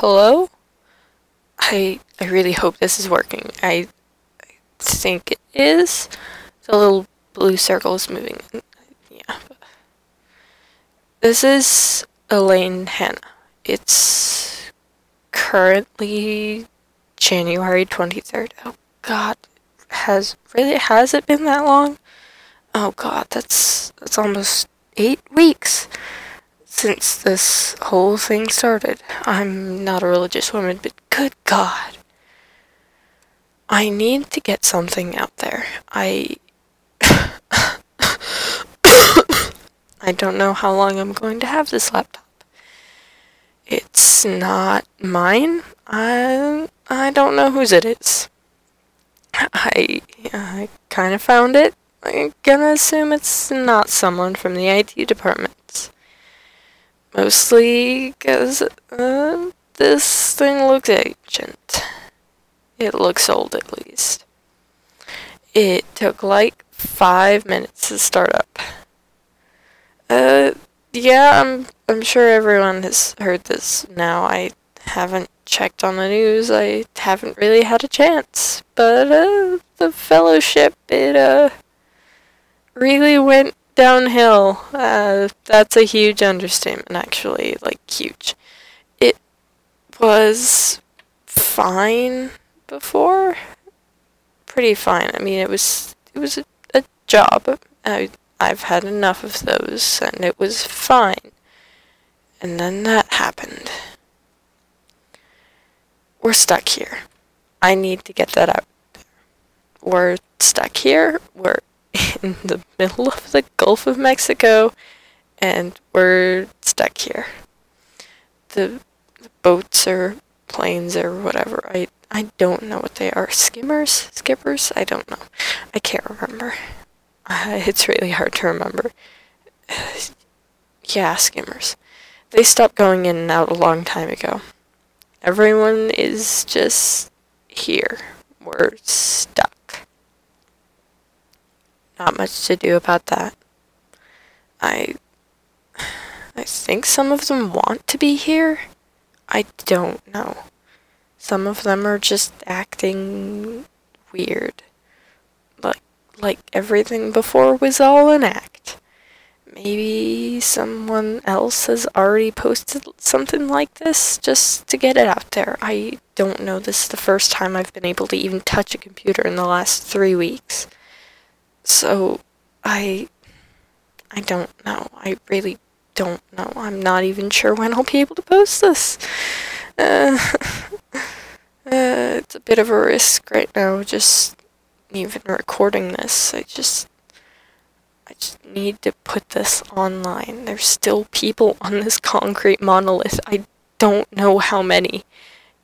hello? I really hope this is working. I think it is. The little blue circle is moving. Yeah. This is Elaine Hanna. It's currently January 23rd. Oh god, has it been that long? Oh god, that's almost 8 weeks since this whole thing started. I'm not a religious woman, but good god. I need to get something out there. I don't know how long I'm going to have this laptop. It's not mine. I don't know whose it is. I kind of found it. I'm gonna assume it's not someone from the IT department. Mostly because this thing looks ancient. It looks old, at least. It took like 5 minutes to start up. Yeah, I'm sure everyone has heard this now. I haven't checked on the news. I haven't really had a chance. But the Fellowship, it really went downhill. That's a huge understatement, actually. Like, huge. It was fine before. Pretty fine. I mean, it was a job. I've had enough of those, and it was fine. And then that happened. We're stuck here. I need to get that out. We're stuck here. We're in the middle of the Gulf of Mexico, and we're stuck here. The boats or planes or whatever, I don't know what they are. Skippers? I don't know. I can't remember. It's really hard to remember. Yeah, skimmers. They stopped going in and out a long time ago. Everyone is just here. We're stuck. Not much to do about that. I think some of them want to be here. I don't know. Some of them are just acting weird. Like everything before was all an act. Maybe someone else has already posted something like this just to get it out there. I don't know. This is the first time I've been able to even touch a computer in the last 3 weeks. So, I don't know. I really don't know. I'm not even sure when I'll be able to post this. It's a bit of a risk right now, just even recording this. I just need to put this online. There's still people on this concrete monolith. I don't know how many.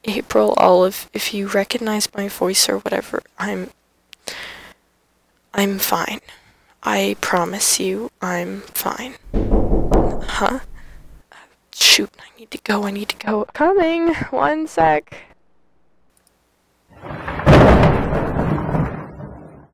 April Olive, if you recognize my voice or whatever, I'm fine. I promise you, I'm fine. Huh? Shoot, I need to go. Coming! One sec.